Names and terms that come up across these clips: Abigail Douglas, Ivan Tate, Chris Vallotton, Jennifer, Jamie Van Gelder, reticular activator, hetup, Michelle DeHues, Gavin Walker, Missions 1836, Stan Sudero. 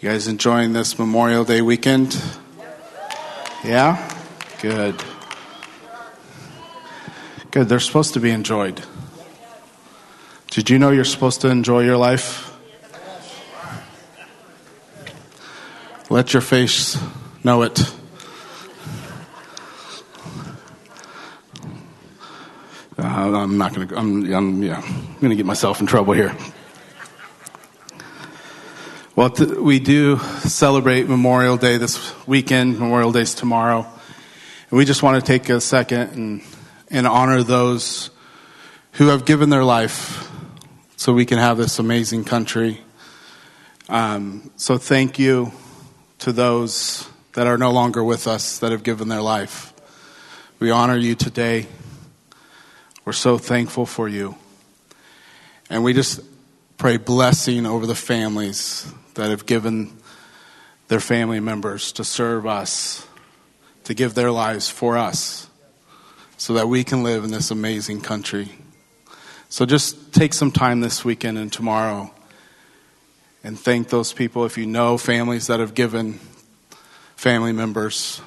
You guys enjoying this Memorial Day weekend? Yeah? Good. Good. They're supposed to be enjoyed. Did you know you're supposed to enjoy your life? Let your face know it. I'm not going to. I'm going to get myself in trouble here. Well, we do celebrate Memorial Day this weekend. Memorial Day's tomorrow, and we just want to take a second and honor those who have given their life so we can have this amazing country. So thank you to those that are no longer with us that have given their life. We honor you today. We're so thankful for you. And we just pray blessing over the families that have given their family members to serve us, to give their lives for us, so that we can live in this amazing country. So just take some time this weekend and tomorrow and thank those people. If you know families that have given family members,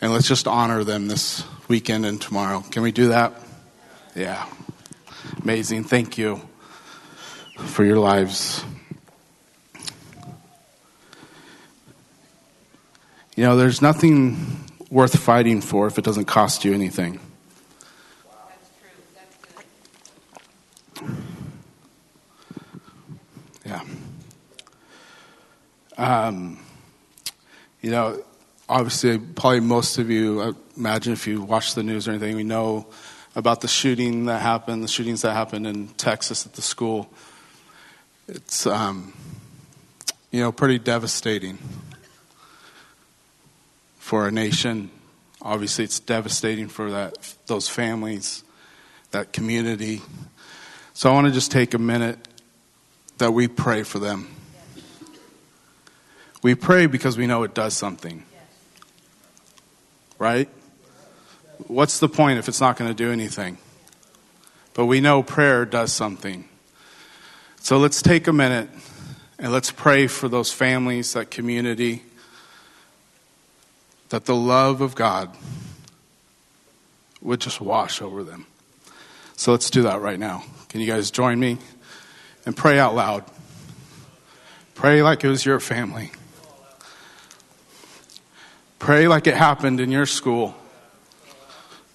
and let's just honor them this weekend and tomorrow. Can we do that? Yeah. Amazing. Thank you for your lives. You know, there's nothing worth fighting for if it doesn't cost you anything. Yeah. You know, obviously, probably most of you, I imagine if you watch the news or anything, we know about the shooting that happened, the shootings that happened in Texas at the school. It's, you know, pretty devastating for a nation. Obviously, it's devastating for those families, that community. So I want to just take a minute that we pray for them. We pray because we know it does something. Right? What's the point if it's not going to do anything? But we know prayer does something. So let's take a minute and let's pray for those families, that community, that the love of God would just wash over them. So let's do that right now. Can you guys join me? And pray out loud. Pray like it was your family. Pray like it happened in your school.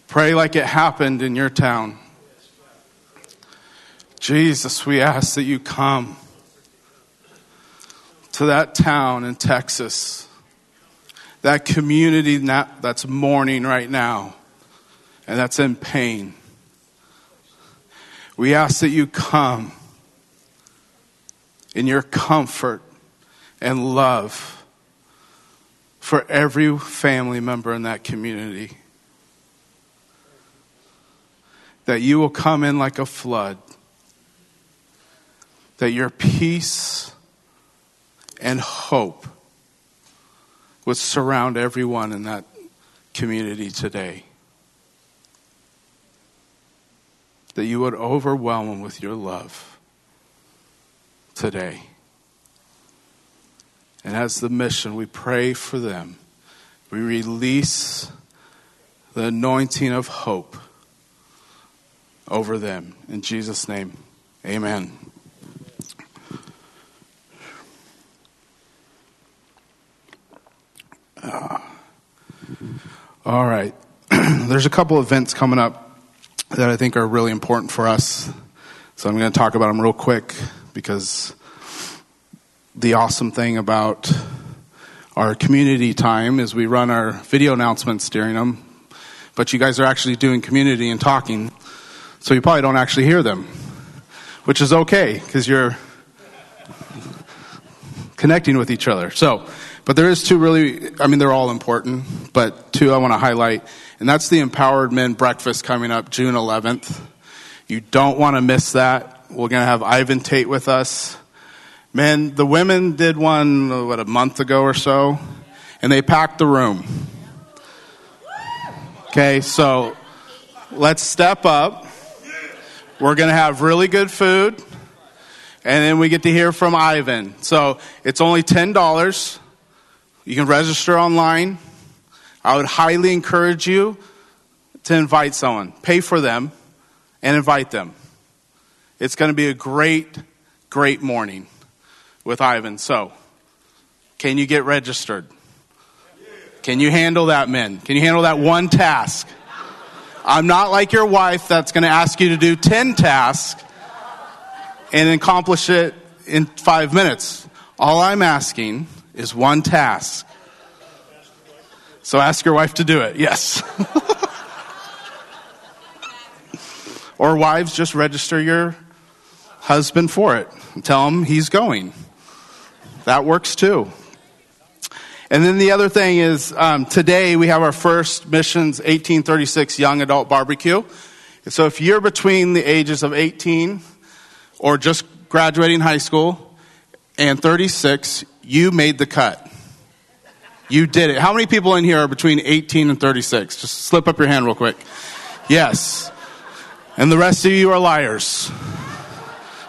Pray like it happened in your town. Jesus, we ask that you come to that town in Texas, that community that's mourning right now and that's in pain. We ask that you come in your comfort and love for every family member in that community. That you will come in like a flood. That your peace and hope would surround everyone in that community today. That you would overwhelm them with your love today. And as the mission, we pray for them. We release the anointing of hope over them. In Jesus' name, amen. All right. There's a couple events coming up that I think are really important for us. So I'm going to talk about them real quick. Because the awesome thing about our community time is we run our video announcements during them, but you guys are actually doing community and talking, so you probably don't actually hear them, which is okay because you're connecting with each other. So, but there is two really, I mean, they're all important, but two I want to highlight, and that's the Empowered Men Breakfast coming up June 11th. You don't want to miss that. We're going to have Ivan Tate with us. Man, the women did one, a month ago or so, and they packed the room. Okay, so let's step up. We're going to have really good food, And then we get to hear from Ivan. So it's only $10. You can register online. I would highly encourage you to invite someone. Pay for them and invite them. It's going to be a great, great morning with Ivan. So can you get registered? Can you handle that, men? Can you handle that one task? I'm not like your wife that's going to ask you to do 10 tasks and accomplish it in 5 minutes. All I'm asking is one task. So ask your wife to do it, yes. Or wives, just register your husband for it and tell him he's going. That works too. And then the other thing is, today we have our first Missions 1836 Young Adult Barbecue. So if you're between the ages of 18 or just graduating high school and 36, you made the cut. You did it. How many people in here are between 18 and 36? Just slip up your hand real quick. Yes. And the rest of you are liars.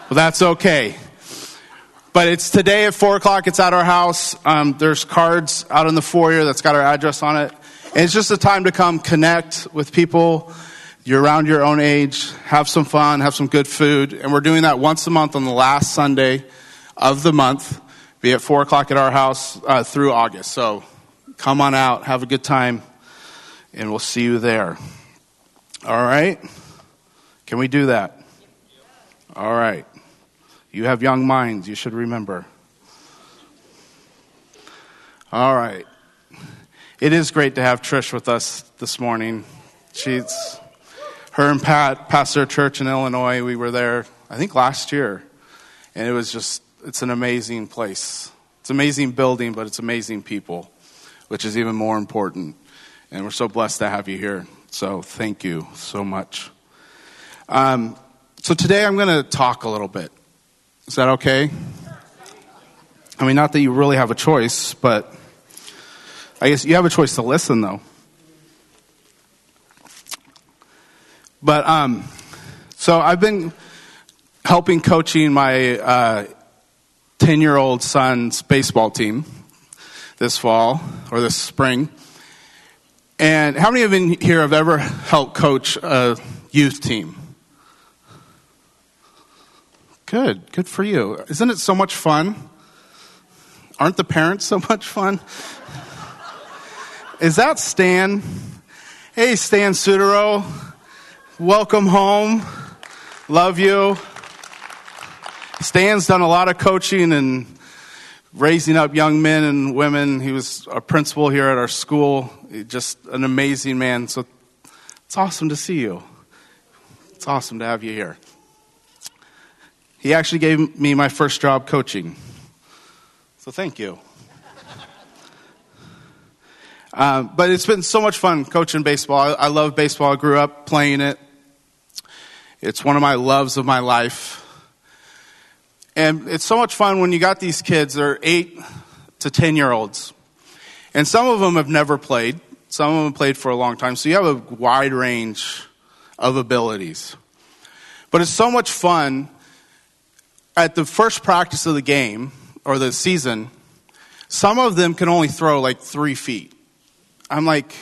Well, that's okay. But it's today at 4 o'clock. It's at our house. There's cards out in the foyer that's got our address on it. And it's just a time to come connect with people. You're around your own age. Have some fun. Have some good food. And we're doing that once a month on the last Sunday of the month. Be at 4 o'clock at our house through August. So come on out. Have a good time. And we'll see you there. All right. Can we do that? All right. You have young minds. You should remember. All right. It is great to have Trish with us this morning. Her and Pat pastor church in Illinois. We were there, I think, last year. And it's an amazing place. It's an amazing building, but it's amazing people, which is even more important. And we're so blessed to have you here. So thank you so much. So today I'm going to talk a little bit. Is that okay? I mean, not that you really have a choice, but I guess you have a choice to listen, though. But, so I've been helping coaching my 10-year-old son's baseball team this fall, or this spring. And how many of you here have ever helped coach a youth team? Good for you. Isn't it so much fun? Aren't the parents so much fun? Is that Stan? Hey, Stan Sudero. Welcome home. Love you. Stan's done a lot of coaching and raising up young men and women. He was a principal here at our school. Just an amazing man. So it's awesome to see you. It's awesome to have you here. He actually gave me my first job coaching. So thank you. But it's been so much fun coaching baseball. I love baseball. I grew up playing it. It's one of my loves of my life. And it's so much fun when you got these kids. They're 8 to 10-year-olds. And some of them have never played. Some of them played for a long time. So you have a wide range of abilities. But it's so much fun. At the first practice of the game, or the season, some of them can only throw like 3 feet. I'm like,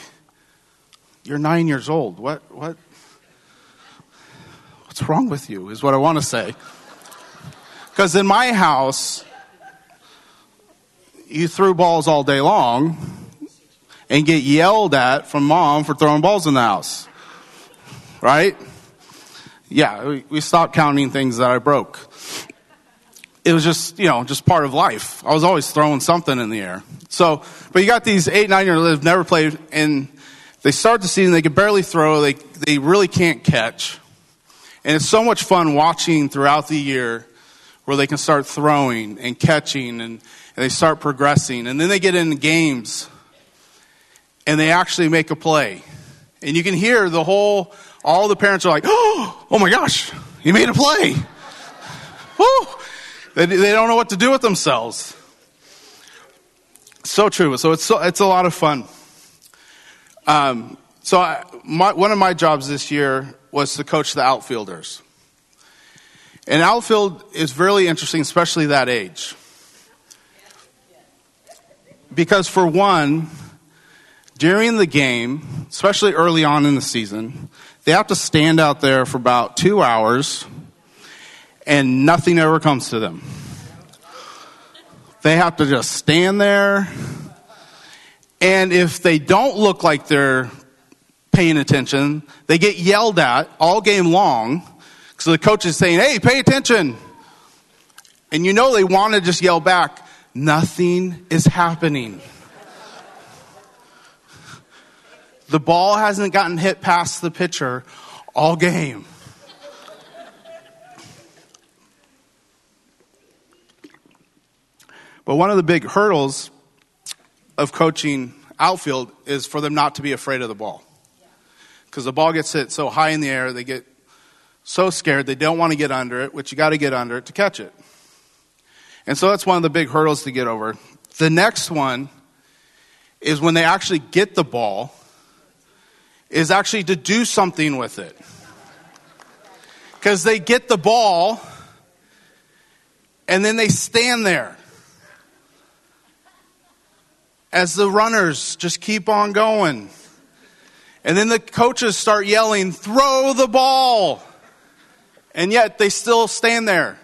you're 9 years old. What's wrong with you is what I want to say. Because in my house, you threw balls all day long and get yelled at from mom for throwing balls in the house. Right? Yeah, we stopped counting things that I broke. It was just part of life. I was always throwing something in the air. So, but you got these 8, 9-year-olds who've never played, and they start the season, they can barely throw, they really can't catch. And it's so much fun watching throughout the year where they can start throwing and catching, and they start progressing. And then they get into games, and they actually make a play. And you can hear all the parents are like, oh my gosh, you made a play. Woo! They don't know what to do with themselves. So true. So it's a lot of fun. One of my jobs this year was to coach the outfielders. And outfield is really interesting, especially that age. Because for one, during the game, especially early on in the season, they have to stand out there for about 2 hours and nothing ever comes to them. They have to just stand there. And if they don't look like they're paying attention, they get yelled at all game long. So the coach is saying, hey, pay attention. And you know they want to just yell back, nothing is happening. The ball hasn't gotten hit past the pitcher all game. But one of the big hurdles of coaching outfield is for them not to be afraid of the ball. Because the ball gets hit so high in the air, they get so scared they don't want to get under it, which you got to get under it to catch it. And so that's one of the big hurdles to get over. The next one is when they actually get the ball, is actually to do something with it. Because they get the ball, and then they stand there as the runners just keep on going. And then the coaches start yelling, throw the ball. And yet they still stand there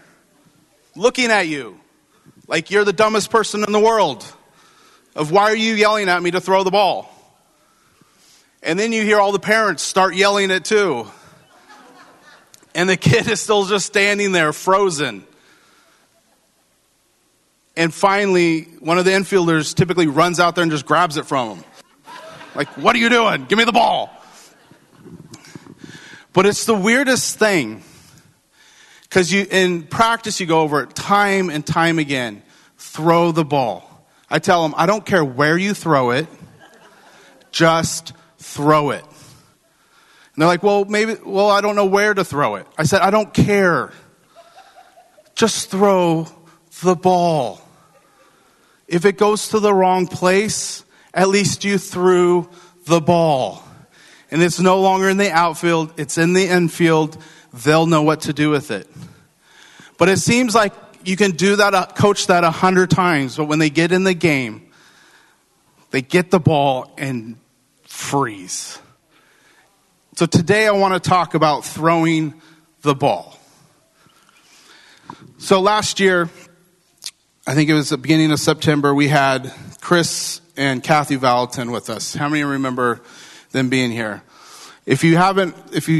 looking at you like you're the dumbest person in the world. Of why are you yelling at me to throw the ball? And then you hear all the parents start yelling it too. And the kid is still just standing there frozen. And finally, one of the infielders typically runs out there and just grabs it from him. Like, what are you doing? Give me the ball. But it's the weirdest thing. Because in practice, you go over it time and time again. Throw the ball. I tell them, I don't care where you throw it. Just throw it. And they're like, well, I don't know where to throw it. I said, I don't care. Just throw the ball. If it goes to the wrong place, at least you threw the ball. And it's no longer in the outfield, it's in the infield. They'll know what to do with it. But it seems like you can do that, coach that 100 times, but when they get in the game, they get the ball and freeze. So today I want to talk about throwing the ball. So last year, I think it was the beginning of September, we had Chris and Kathy Vallotton with us. How many remember them being here? If you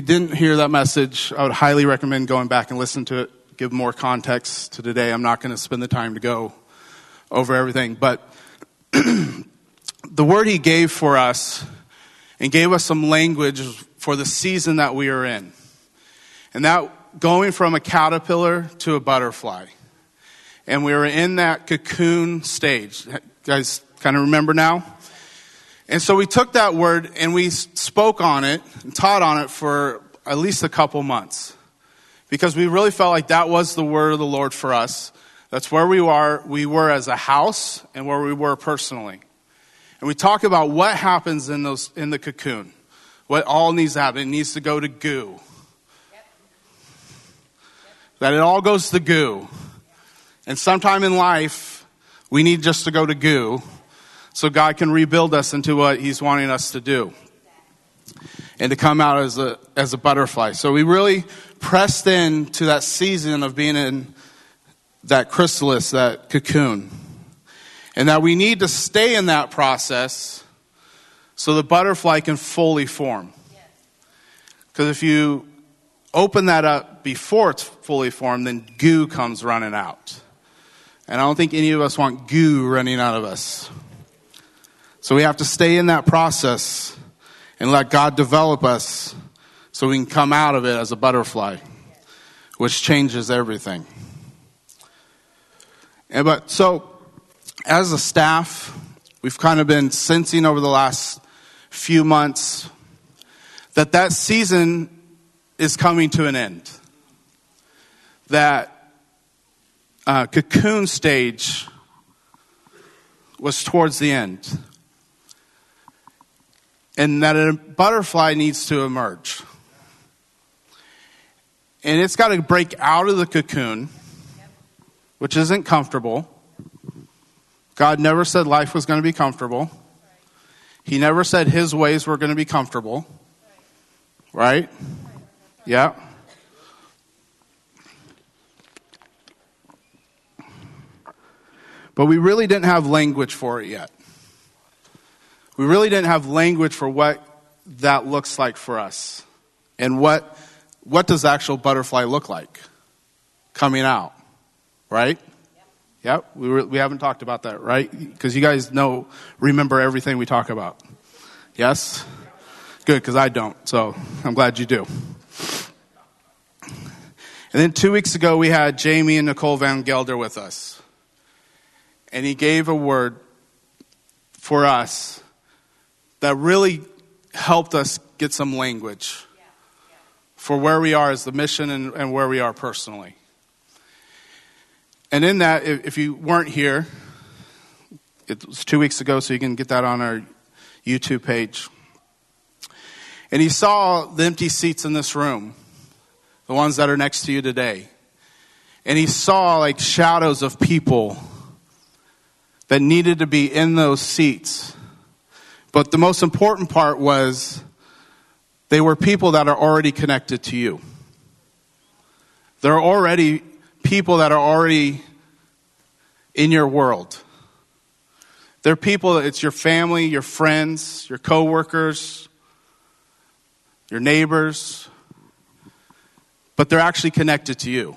didn't hear that message, I would highly recommend going back and listen to it. Give more context to today. I'm not going to spend the time to go over everything, but the word he gave for us and gave us some language for the season that we are in, and that going from a caterpillar to a butterfly, and we were in that cocoon stage. Guys, kind of remember now? And so we took that word and we spoke on it and taught on it for at least a couple months, because we really felt like that was the word of the Lord for us. That's where we were as a house and where we were personally. And we talk about what happens in the cocoon, what all needs to happen. It needs to go to goo. Yep. That it all goes to goo. And sometime in life, we need just to go to goo, so God can rebuild us into what he's wanting us to do and to come out as a butterfly. So we really pressed into that season of being in that chrysalis, that cocoon. And that we need to stay in that process so the butterfly can fully form. Because if you open that up before it's fully formed, then goo comes running out. And I don't think any of us want goo running out of us. So we have to stay in that process and let God develop us so we can come out of it as a butterfly, which changes everything. So as a staff, we've kind of been sensing over the last few months that season is coming to an end. That cocoon stage was towards the end. And that a butterfly needs to emerge. and it's got to break out of the cocoon, which isn't comfortable. God never said life was going to be comfortable. He never said his ways were going to be comfortable. Right? Yeah. But we really didn't have language for it yet. We really didn't have language for what that looks like for us. And what does the actual butterfly look like coming out, right? Yep. We haven't talked about that, right? Because you guys remember everything we talk about. Yes? Good, because I don't, so I'm glad you do. And then 2 weeks ago, we had Jamie and Nicole Van Gelder with us. And he gave a word for us that really helped us get some language for where we are as the mission and where we are personally. And in that, if you weren't here, it was 2 weeks ago, so you can get that on our YouTube page. And he saw the empty seats in this room, the ones that are next to you today. And he saw like shadows of people that needed to be in those seats. But the most important part was they were people that are already connected to you. They're already people that are already in your world. They're people, it's your family, your friends, your coworkers, your neighbors, but they're actually connected to you.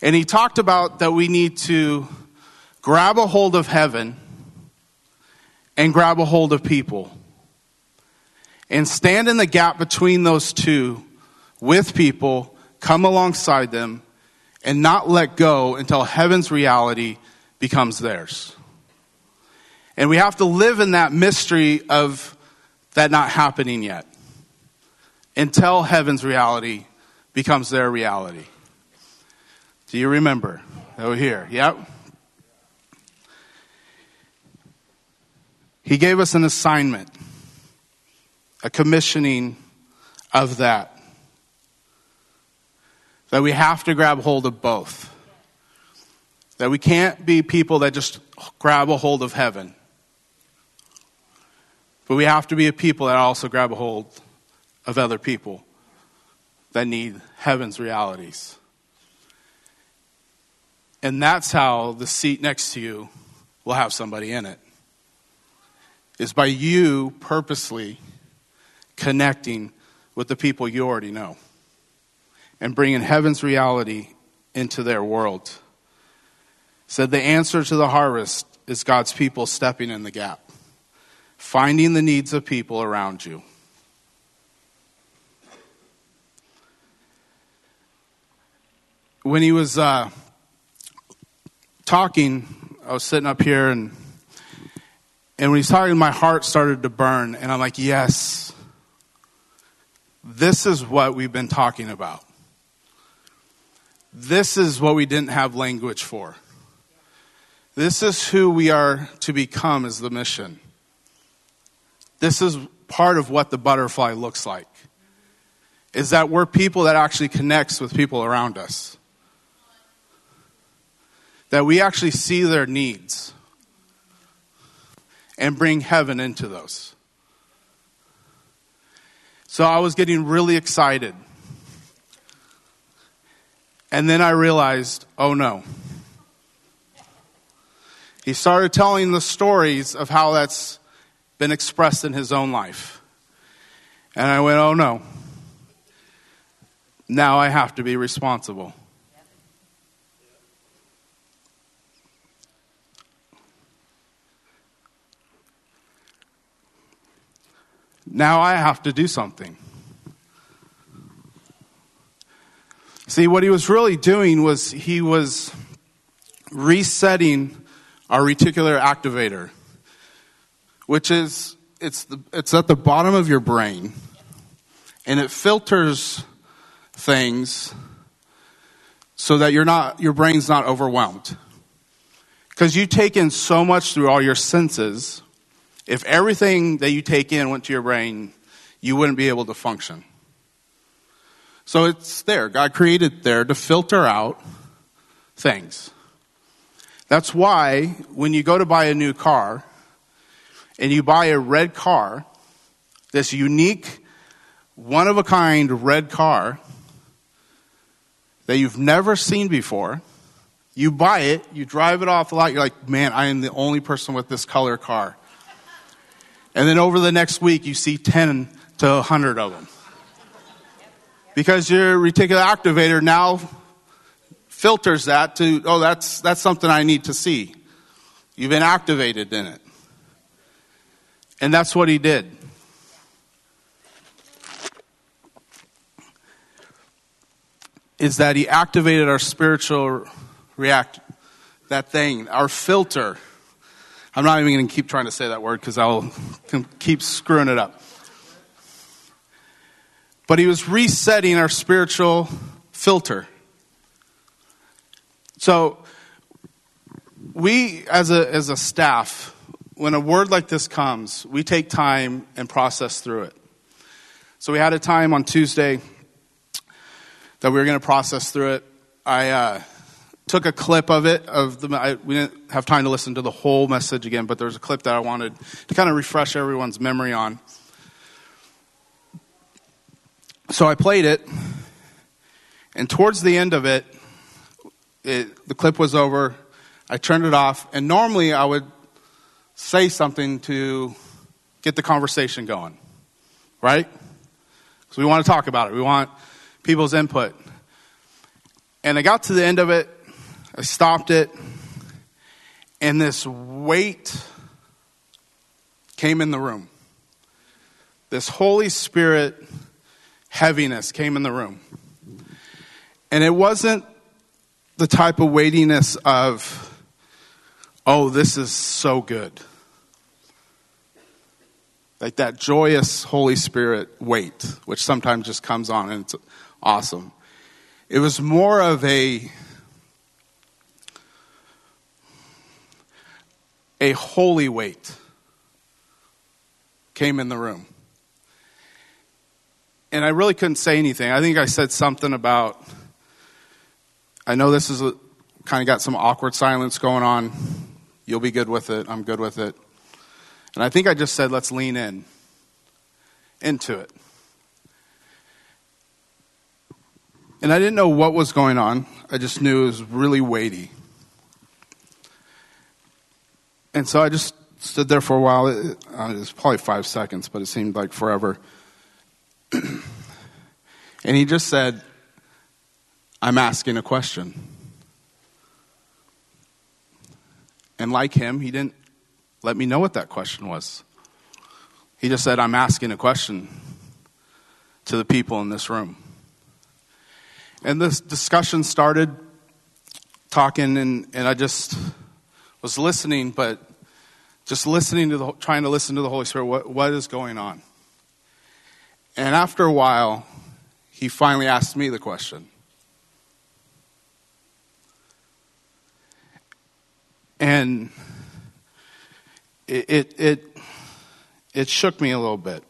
And he talked about that we need to grab a hold of heaven and grab a hold of people and stand in the gap between those two with people, come alongside them, and not let go until heaven's reality becomes theirs. And we have to live in that mystery of that not happening yet until heaven's reality becomes their reality. Do you remember? Over here, yep. He gave us an assignment, a commissioning of that we have to grab hold of both. That we can't be people that just grab a hold of heaven. But we have to be a people that also grab a hold of other people that need heaven's realities. And that's how the seat next to you will have somebody in it. Is by you purposely connecting with the people you already know and bringing heaven's reality into their world. Said the answer to the harvest is God's people stepping in the gap, finding the needs of people around you. When he was talking, I was sitting up here and when he's talking, my heart started to burn. And I'm like, yes, this is what we've been talking about. This is what we didn't have language for. This is who we are to become as the mission. This is part of what the butterfly looks like. Is that we're people that actually connects with people around us. That we actually see their needs. And bring heaven into those. So I was getting really excited. And then I realized, oh no. He started telling the stories of how that's been expressed in his own life. And I went, oh no. Now I have to be responsible. Now I have to do something. See, what he was really doing was he was resetting our reticular activator, which is, it's at the bottom of your brain, and it filters things so that your brain's not overwhelmed. Because you take in so much through all your senses. If everything that you take in went to your brain, you wouldn't be able to function. So it's there. God created it there to filter out things. That's why when you go to buy a new car and you buy a red car, this unique, one-of-a-kind red car that you've never seen before, you buy it, you drive it off the lot, you're like, man, I am the only person with this color car. And then over the next week, you see 10 to 100 of them. Because your reticular activator now filters that to, oh, that's something I need to see. You've been activated in it. And that's what he did. Is that he activated our spiritual react, that thing, our filter. I'm not even going to keep trying to say that word because I'll keep screwing it up. But he was resetting our spiritual filter. So we, as a staff, when a word like this comes, we take time and process through it. So we had a time on Tuesday that we were going to process through it. I took a clip of it. We didn't have time to listen to the whole message again, but there was a clip that I wanted to kind of refresh everyone's memory on. So I played it, and towards the end of it, the clip was over. I turned it off, and normally I would say something to get the conversation going, right? Because we want to talk about it. We want people's input. And I got to the end of it. I stopped it, and this weight came in the room. This Holy Spirit heaviness came in the room. And it wasn't the type of weightiness of, oh, this is so good. Like that joyous Holy Spirit weight, which sometimes just comes on and it's awesome. It was more of a holy weight came in the room. And I really couldn't say anything. I think I said something about, I know this is kind of got some awkward silence going on. You'll be good with it. I'm good with it. And I think I just said, let's lean into it. And I didn't know what was going on. I just knew it was really weighty. And so I just stood there for a while. It was probably 5 seconds, but it seemed like forever. And he just said, I'm asking a question. And like him, he didn't let me know what that question was. He just said, I'm asking a question to the people in this room. And this discussion started talking, and I just was listening, but just listening trying to listen to the Holy Spirit. What is going on? And after a while, he finally asked me the question. And it shook me a little bit.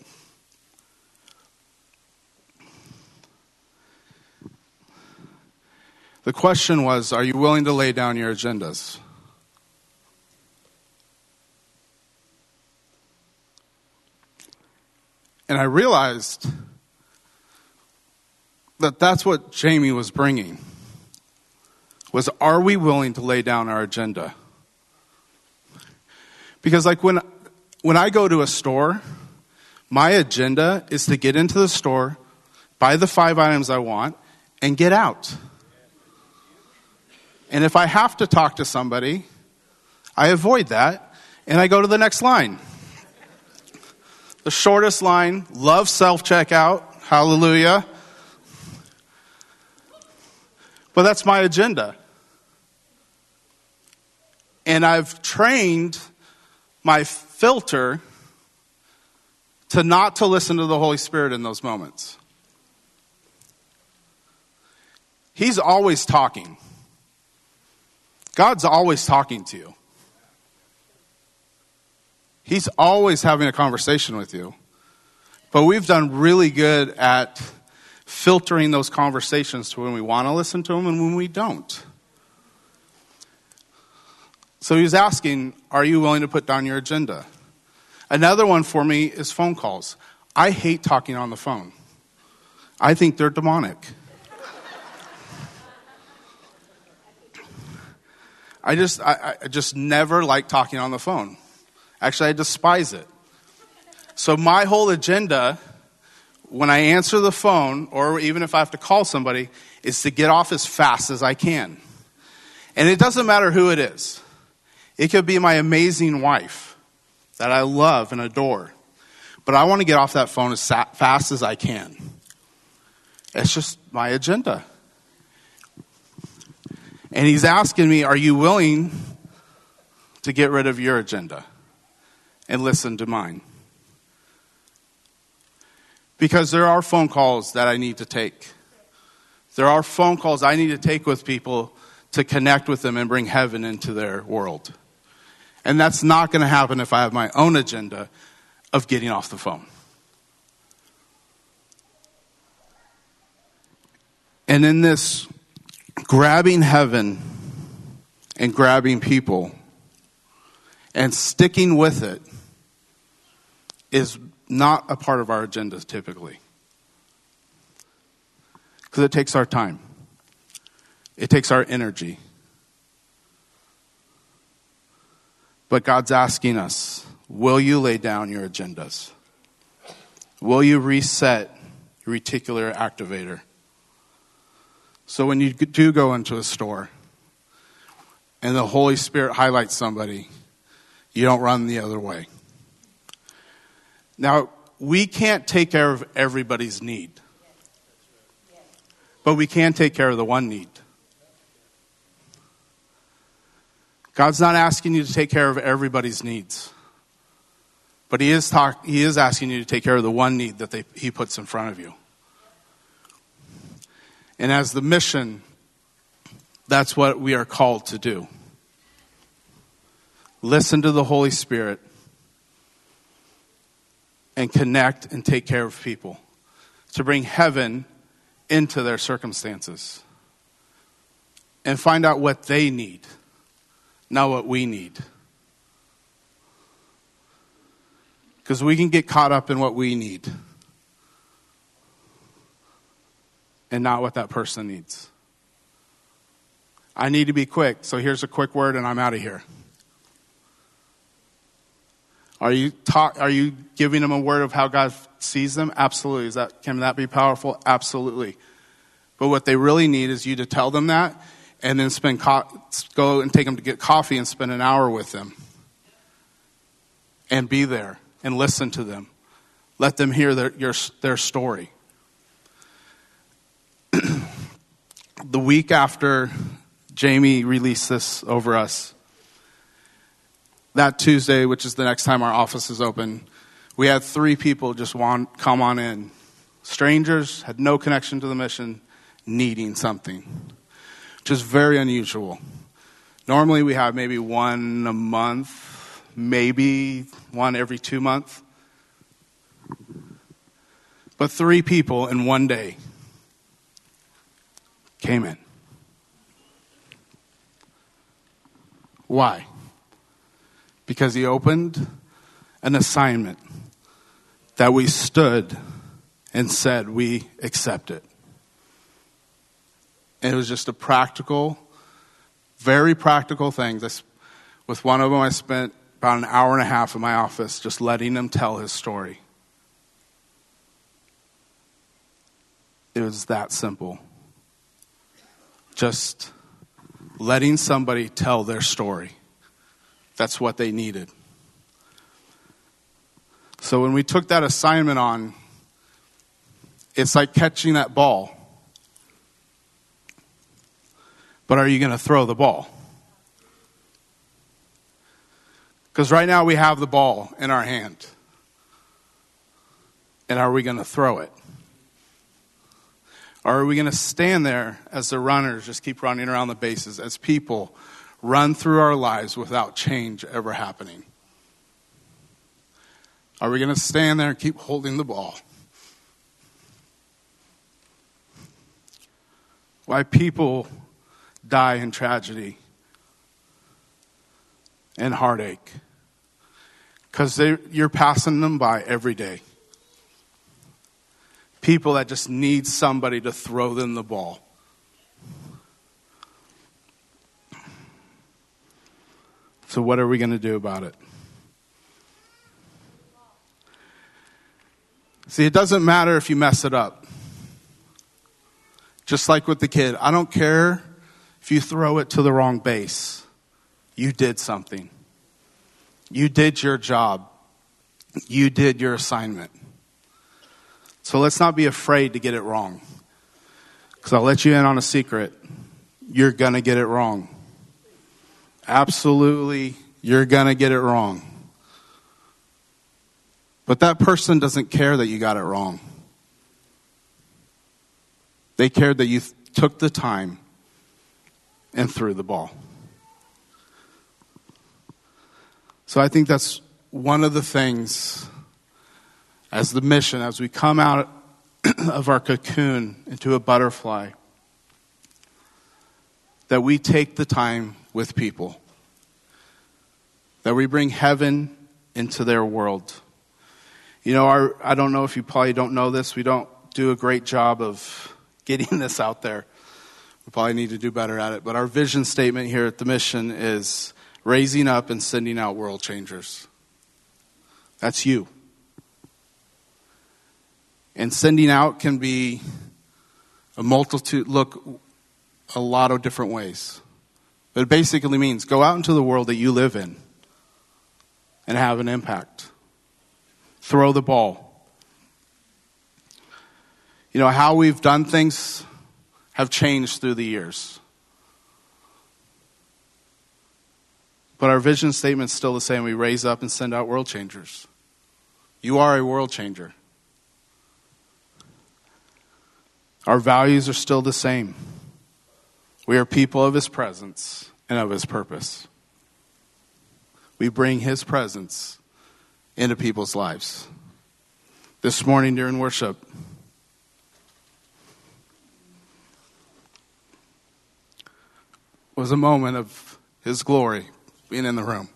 The question was, are you willing to lay down your agendas? And I realized that that's what Jamie was bringing, was are we willing to lay down our agenda? Because like when I go to a store, my agenda is to get into the store, buy the 5 items I want, and get out. And if I have to talk to somebody, I avoid that, and I go to the next line. The shortest line, love self-checkout, hallelujah. But that's my agenda. And I've trained my filter to not to listen to the Holy Spirit in those moments. He's always talking. God's always talking to you. He's always having a conversation with you. But we've done really good at filtering those conversations to when we want to listen to them and when we don't. So he was asking, are you willing to put down your agenda? Another one for me is phone calls. I hate talking on the phone. I think they're demonic. I just never like talking on the phone. Actually, I despise it. So my whole agenda, when I answer the phone, or even if I have to call somebody, is to get off as fast as I can. And it doesn't matter who it is. It could be my amazing wife that I love and adore. But I want to get off that phone as fast as I can. It's just my agenda. And he's asking me, are you willing to get rid of your agenda and listen to mine? Because there are phone calls that I need to take. There are phone calls I need to take with people to connect with them and bring heaven into their world. And that's not going to happen if I have my own agenda of getting off the phone. And in this grabbing heaven and grabbing people and sticking with it is not a part of our agenda typically. Because it takes our time. It takes our energy. But God's asking us, will you lay down your agendas? Will you reset your reticular activator? So when you do go into a store and the Holy Spirit highlights somebody, you don't run the other way. Now, we can't take care of everybody's need. But we can take care of the one need. God's not asking you to take care of everybody's needs. But he is asking you to take care of the one need that he puts in front of you. And as the mission, that's what we are called to do. Listen to the Holy Spirit and connect and take care of people to bring heaven into their circumstances and find out what they need, not what we need. Because we can get caught up in what we need and not what that person needs. I need to be quick, so here's a quick word and I'm out of here. Are you giving them a word of how God sees them? Absolutely. Can that be powerful? Absolutely. But what they really need is you to tell them that and then go and take them to get coffee and spend an hour with them. And be there and listen to them. Let them hear their story. The week after Jamie released this over us, that Tuesday, which is the next time our office is open, we had 3 people just come on in. Strangers, had no connection to the mission, needing something. Which is very unusual. Normally we have maybe 1 a month. Maybe 1 every 2 months. But 3 people in one day came in. Why? Because he opened an assignment that we stood and said we accept it. And it was just a practical, very practical thing. With one of them I spent about an hour and a half in my office just letting him tell his story. It was that simple. Just letting somebody tell their story. That's what they needed. So when we took that assignment on, it's like catching that ball. But are you going to throw the ball? Because right now we have the ball in our hand. And are we going to throw it? Or are we going to stand there as the runners just keep running around the bases as people run through our lives without change ever happening? Are we going to stand there and keep holding the ball? why people die in tragedy and heartache. Because you're passing them by every day. People that just need somebody to throw them the ball. So what are we going to do about it? See, it doesn't matter if you mess it up. Just like with the kid. I don't care if you throw it to the wrong base. You did something. You did your job. You did your assignment. So let's not be afraid to get it wrong. Because I'll let you in on a secret. You're going to get it wrong. Absolutely, you're going to get it wrong. But that person doesn't care that you got it wrong. They cared that you took the time and threw the ball. So I think that's one of the things as the mission, as we come out of our cocoon into a butterfly, that we take the time with people, that we bring heaven into their world. You know, I don't know if you probably don't know this. We don't do a great job of getting this out there. We probably need to do better at it. But our vision statement here at the mission is raising up and sending out world changers. That's you. And sending out can be a multitude, look, a lot of different ways. But it basically means go out into the world that you live in and have an impact. Throw the ball. You know, how we've done things have changed through the years. But our vision statement is still the same. We raise up and send out world changers. You are a world changer. Our values are still the same. We are people of his presence and of his purpose. We bring his presence into people's lives. This morning during worship, was a moment of his glory being in the room.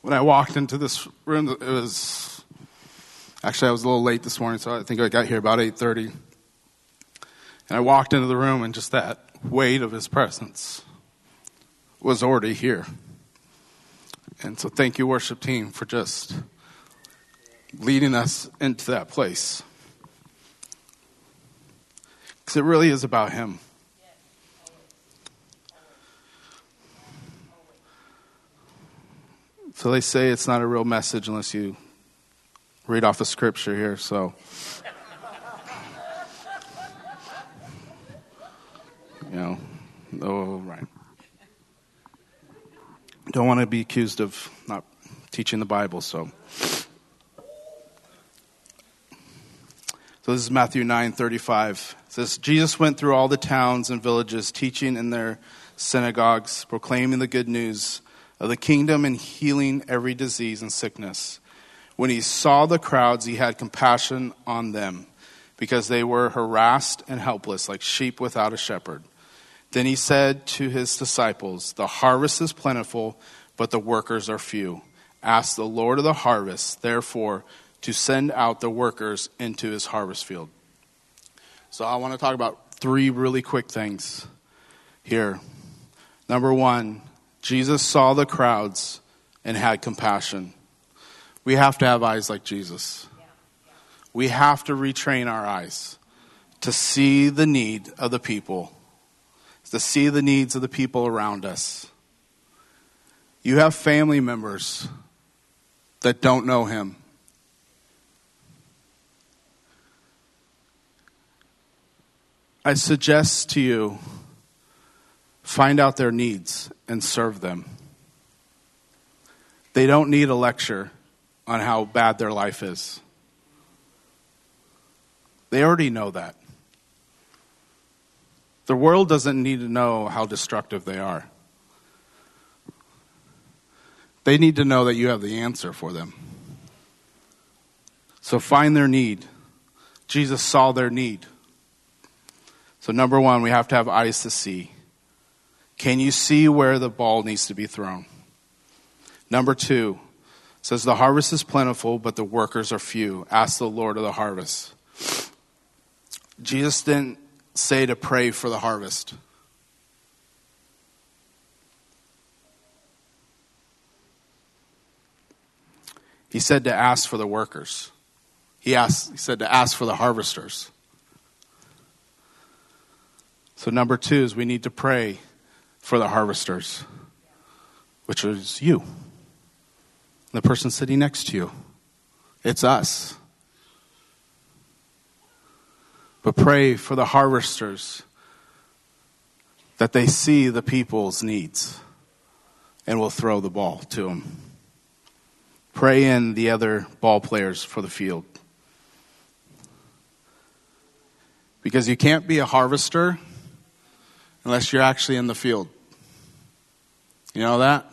When I walked into this room, it was, actually I was a little late this morning, so I think I got here about 8:30. And I walked into the room and just that weight of his presence was already here. And so thank you, worship team, for just leading us into that place. Because it really is about him. So they say it's not a real message unless you read off a scripture here, so. You know, oh, right. Don't want to be accused of not teaching the Bible, so. So this is Matthew 9:35. It says, Jesus went through all the towns and villages, teaching in their synagogues, proclaiming the good news of the kingdom and healing every disease and sickness. When he saw the crowds, he had compassion on them, because they were harassed and helpless, like sheep without a shepherd. Then he said to his disciples, the harvest is plentiful, but the workers are few. Ask the Lord of the harvest, therefore, to send out the workers into his harvest field. So I want to talk about three really quick things here. Number one, Jesus saw the crowds and had compassion. We have to have eyes like Jesus. We have to retrain our eyes to see the need of the people, to see the needs of the people around us. You have family members that don't know him. I suggest to you, find out their needs and serve them. They don't need a lecture on how bad their life is. They already know that. The world doesn't need to know how destructive they are. They need to know that you have the answer for them. So find their need. Jesus saw their need. So number one, we have to have eyes to see. Can you see where the ball needs to be thrown? Number two, it says the harvest is plentiful, but the workers are few. Ask the Lord of the harvest. Jesus didn't say to pray for the harvest. He said to ask for the workers. He said to ask for the harvesters. So number two is we need to pray for the harvesters, which is you, the person sitting next to you. It's us. But pray for the harvesters that they see the people's needs and will throw the ball to them. Pray in the other ball players for the field. Because you can't be a harvester unless you're actually in the field. You know that?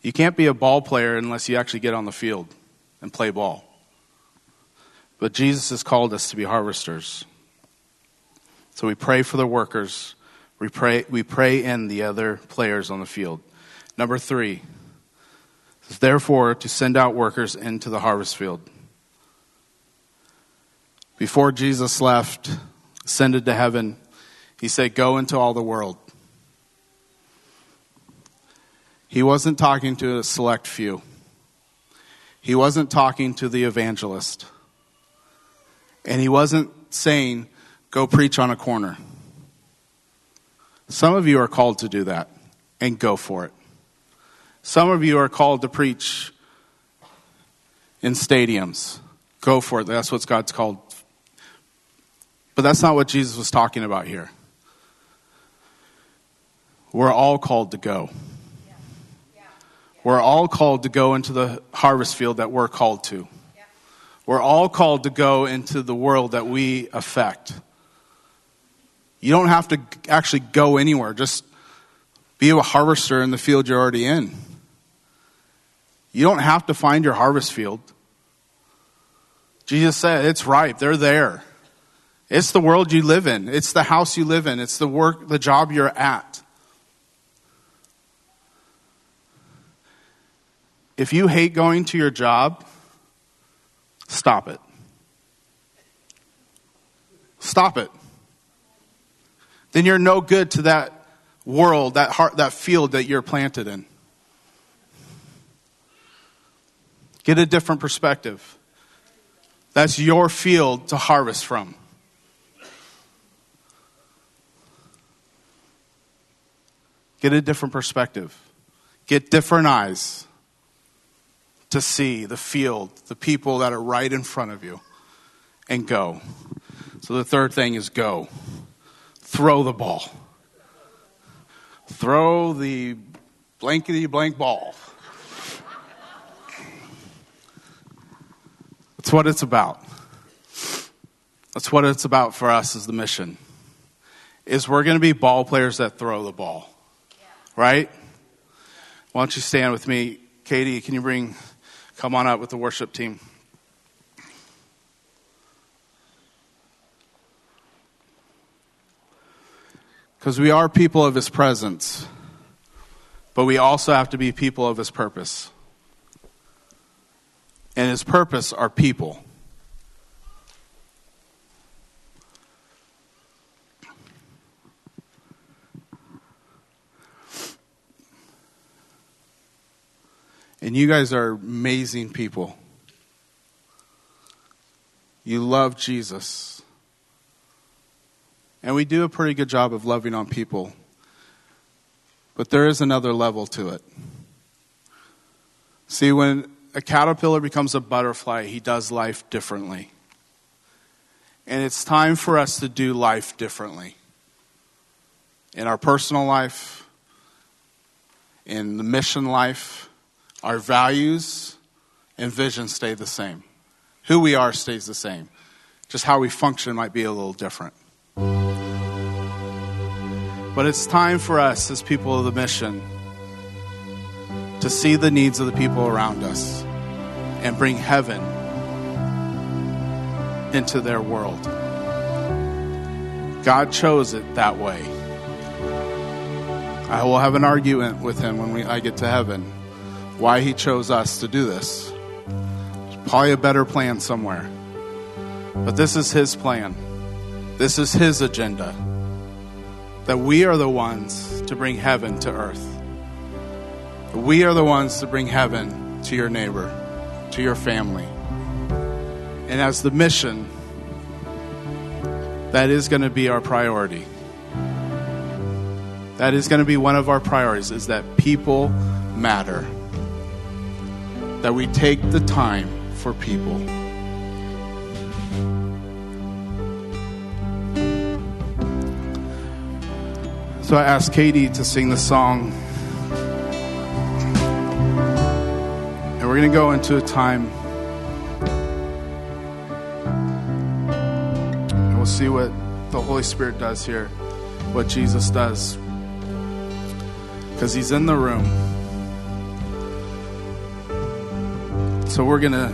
You can't be a ball player unless you actually get on the field and play ball. But Jesus has called us to be harvesters. So we pray for the workers. We pray in the other players on the field. Number three, therefore, to send out workers into the harvest field. Before Jesus left, ascended to heaven, he said, go into all the world. He wasn't talking to a select few. He wasn't talking to the evangelist. And he wasn't saying, go preach on a corner. Some of you are called to do that, and go for it. Some of you are called to preach in stadiums. Go for it. That's what God's called. But that's not what Jesus was talking about here. We're all called to go. We're all called to go into the harvest field that we're called to. We're all called to go into the world that we affect. You don't have to actually go anywhere. Just be a harvester in the field you're already in. You don't have to find your harvest field. Jesus said, it's ripe. They're there. It's the world you live in. It's the house you live in. It's the job you're at. If you hate going to your job, stop it. Stop it. Then you're no good to that world, that heart, that field that you're planted in. Get a different perspective. That's your field to harvest from. Get a different perspective. Get different eyes to see the field, the people that are right in front of you, and go. So the third thing is go. Throw the ball. Throw the blankety blank ball. That's what it's about. That's what it's about for us as the mission. Is we're going to be ball players that throw the ball. Right? Why don't you stand with me? Katie, can you come on up with the worship team. Because we are people of his presence, but we also have to be people of his purpose. And his purpose are people. And you guys are amazing people. You love Jesus. And we do a pretty good job of loving on people. But there is another level to it. See, when a caterpillar becomes a butterfly, he does life differently. And it's time for us to do life differently. In our personal life, in the mission life, our values and vision stay the same. Who we are stays the same. Just how we function might be a little different. But it's time for us as people of the mission to see the needs of the people around us and bring heaven into their world. God chose it that way. I will have an argument with him when I get to heaven, why he chose us to do this. There's probably a better plan somewhere. But this is his plan. This is his agenda. That we are the ones to bring heaven to earth. That we are the ones to bring heaven to your neighbor, to your family. And as the mission, that is going to be our priority. That is going to be one of our priorities, is that people matter. That we take the time for people. So I asked Katie to sing the song. And we're going to go into a time. And we'll see what the Holy Spirit does here. What Jesus does. Because he's in the room. So we're going to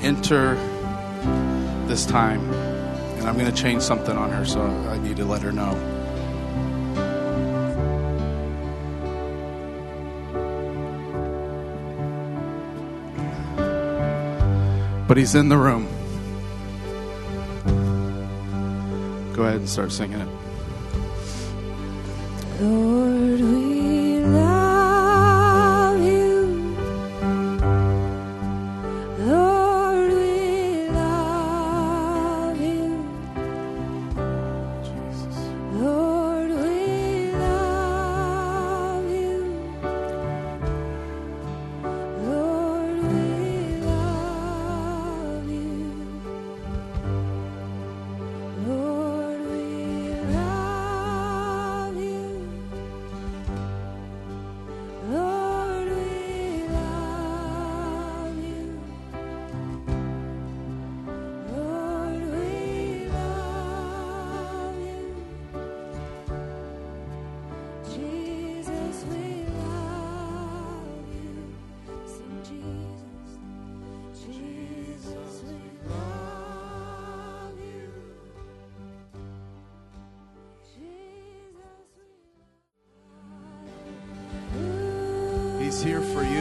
enter this time, and I'm going to change something on her, so I need to let her know. But he's in the room. Go ahead and start singing it. Lord, we love you. Lord, we love you. Jesus. Lord, we love you. Lord, we love you. Lord, we love you. Lord, we love you. Lord, we love you. Jesus, we love you. Sing Jesus, Jesus, we love you. Jesus, we love you. He's here for you.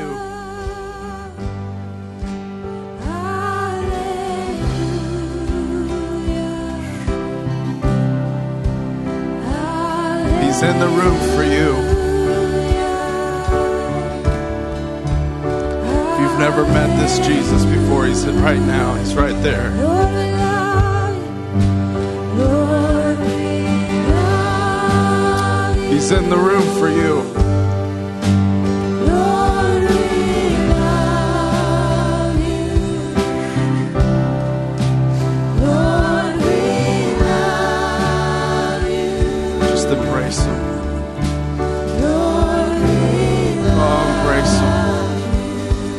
He's in the room for you. If you've never met this Jesus before, he's right now. He's right there. Lord, we love you. Lord, we love you. He's in the room for you. Lord, we love you. Lord, we love you. Just embrace him. Lord, we love Oh, embrace him.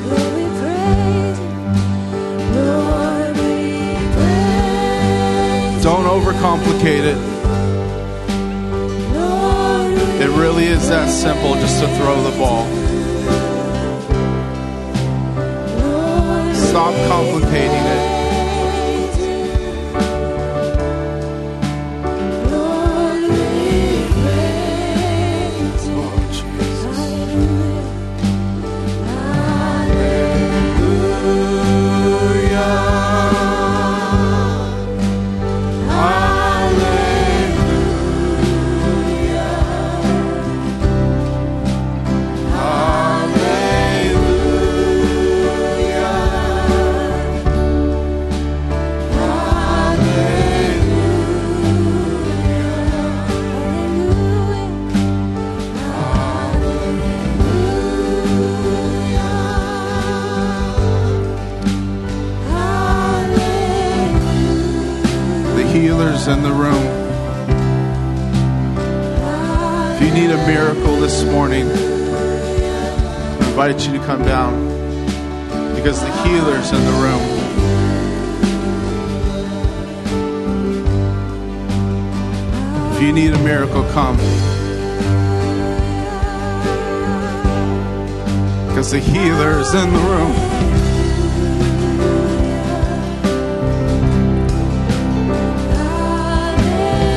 you. Lord, we praise you. Lord, we praise you. Don't overcomplicate it. Lord, we It really is that simple, just to throw the ball. Lord, Stop complicating it. praise you. Lord, we praise you. Oh, Jesus. Hallelujah. The healer's in the room. If you need a miracle this morning, I invite you to come down, because the healer's in the room. If you need a miracle, come, because the healer is in the room. Hallelujah.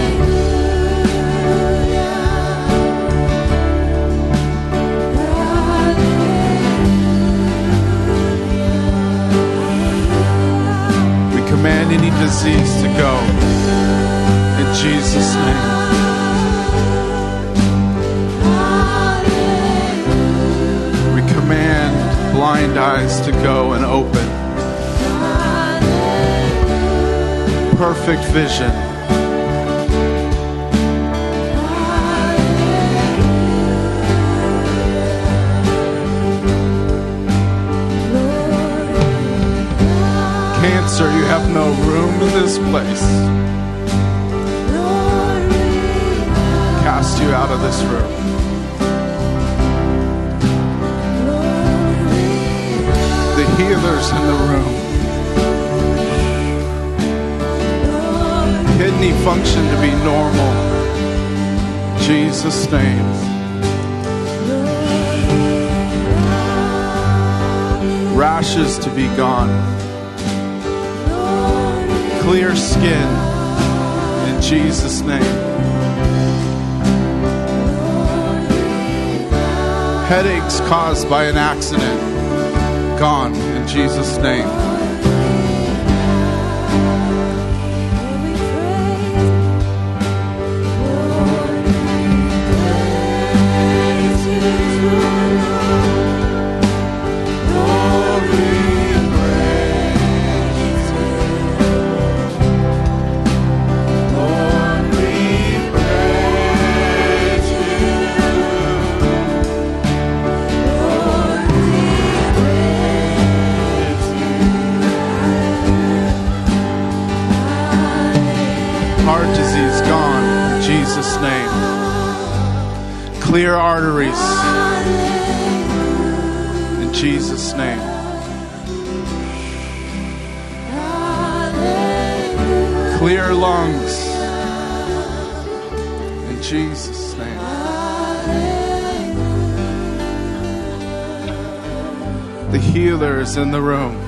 any disease to go. In Jesus' name. Command blind eyes to go and open. Perfect vision. Cancer, you have no room in this place. Cast you out of this room. Healers in the room. Kidney function to be normal. In Jesus' name. Rashes to be gone. Clear skin. In Jesus' name. Headaches caused by an accident. Gone in Jesus' name. Clear arteries in Jesus' name. Clear lungs in Jesus' name. The healer is in the room.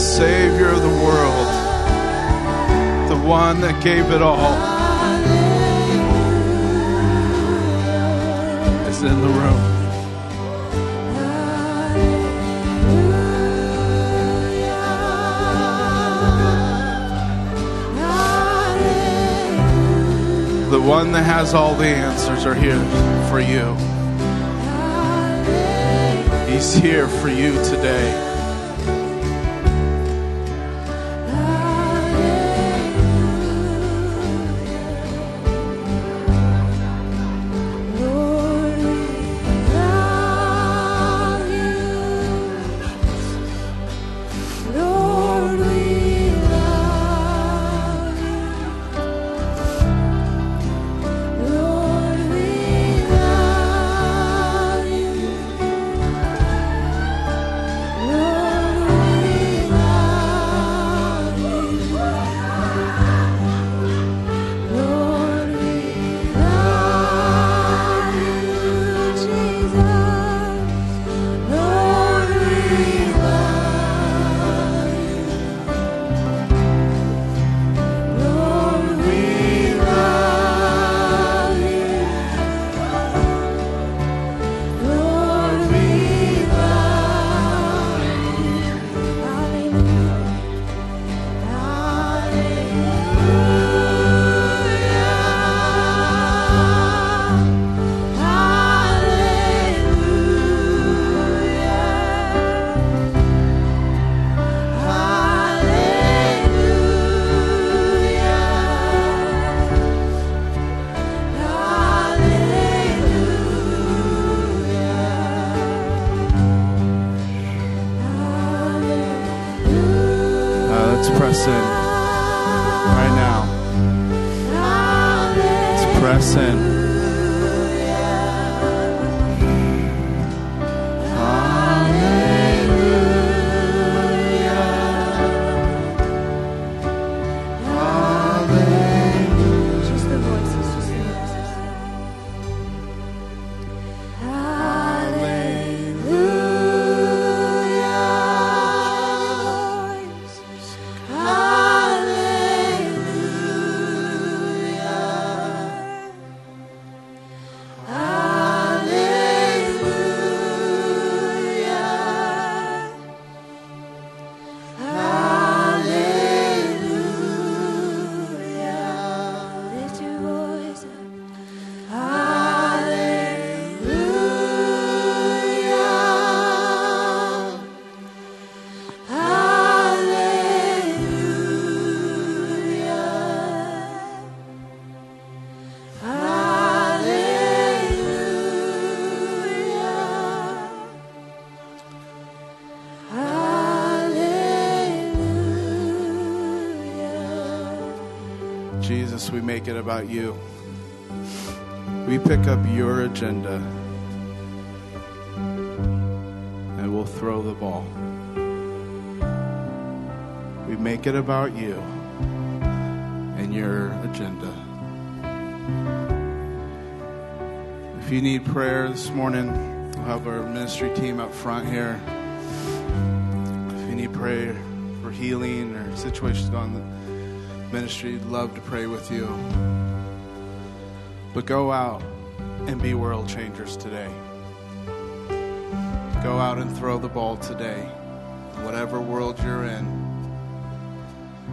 Savior of the world, the one that gave it all, is in the room. The one that has all the answers are here for you. He's here for you today. Jesus, we make it about you. We pick up your agenda and we'll throw the ball. We make it about you and your agenda. If you need prayer this morning, we'll have our ministry team up front here. If you need prayer for healing or situations going on the ministry, we'd love to pray with you. But go out and be world changers today. Go out and throw the ball today. Whatever world you're in,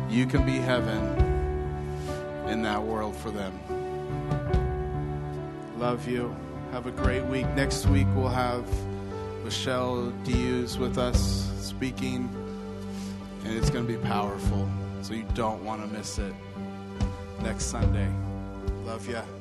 you can be heaven in that world for them. Love you. Have a great week. Next week we'll have Michelle DeHues with us speaking, and it's going to be powerful. So you don't want to miss it next Sunday. Love ya.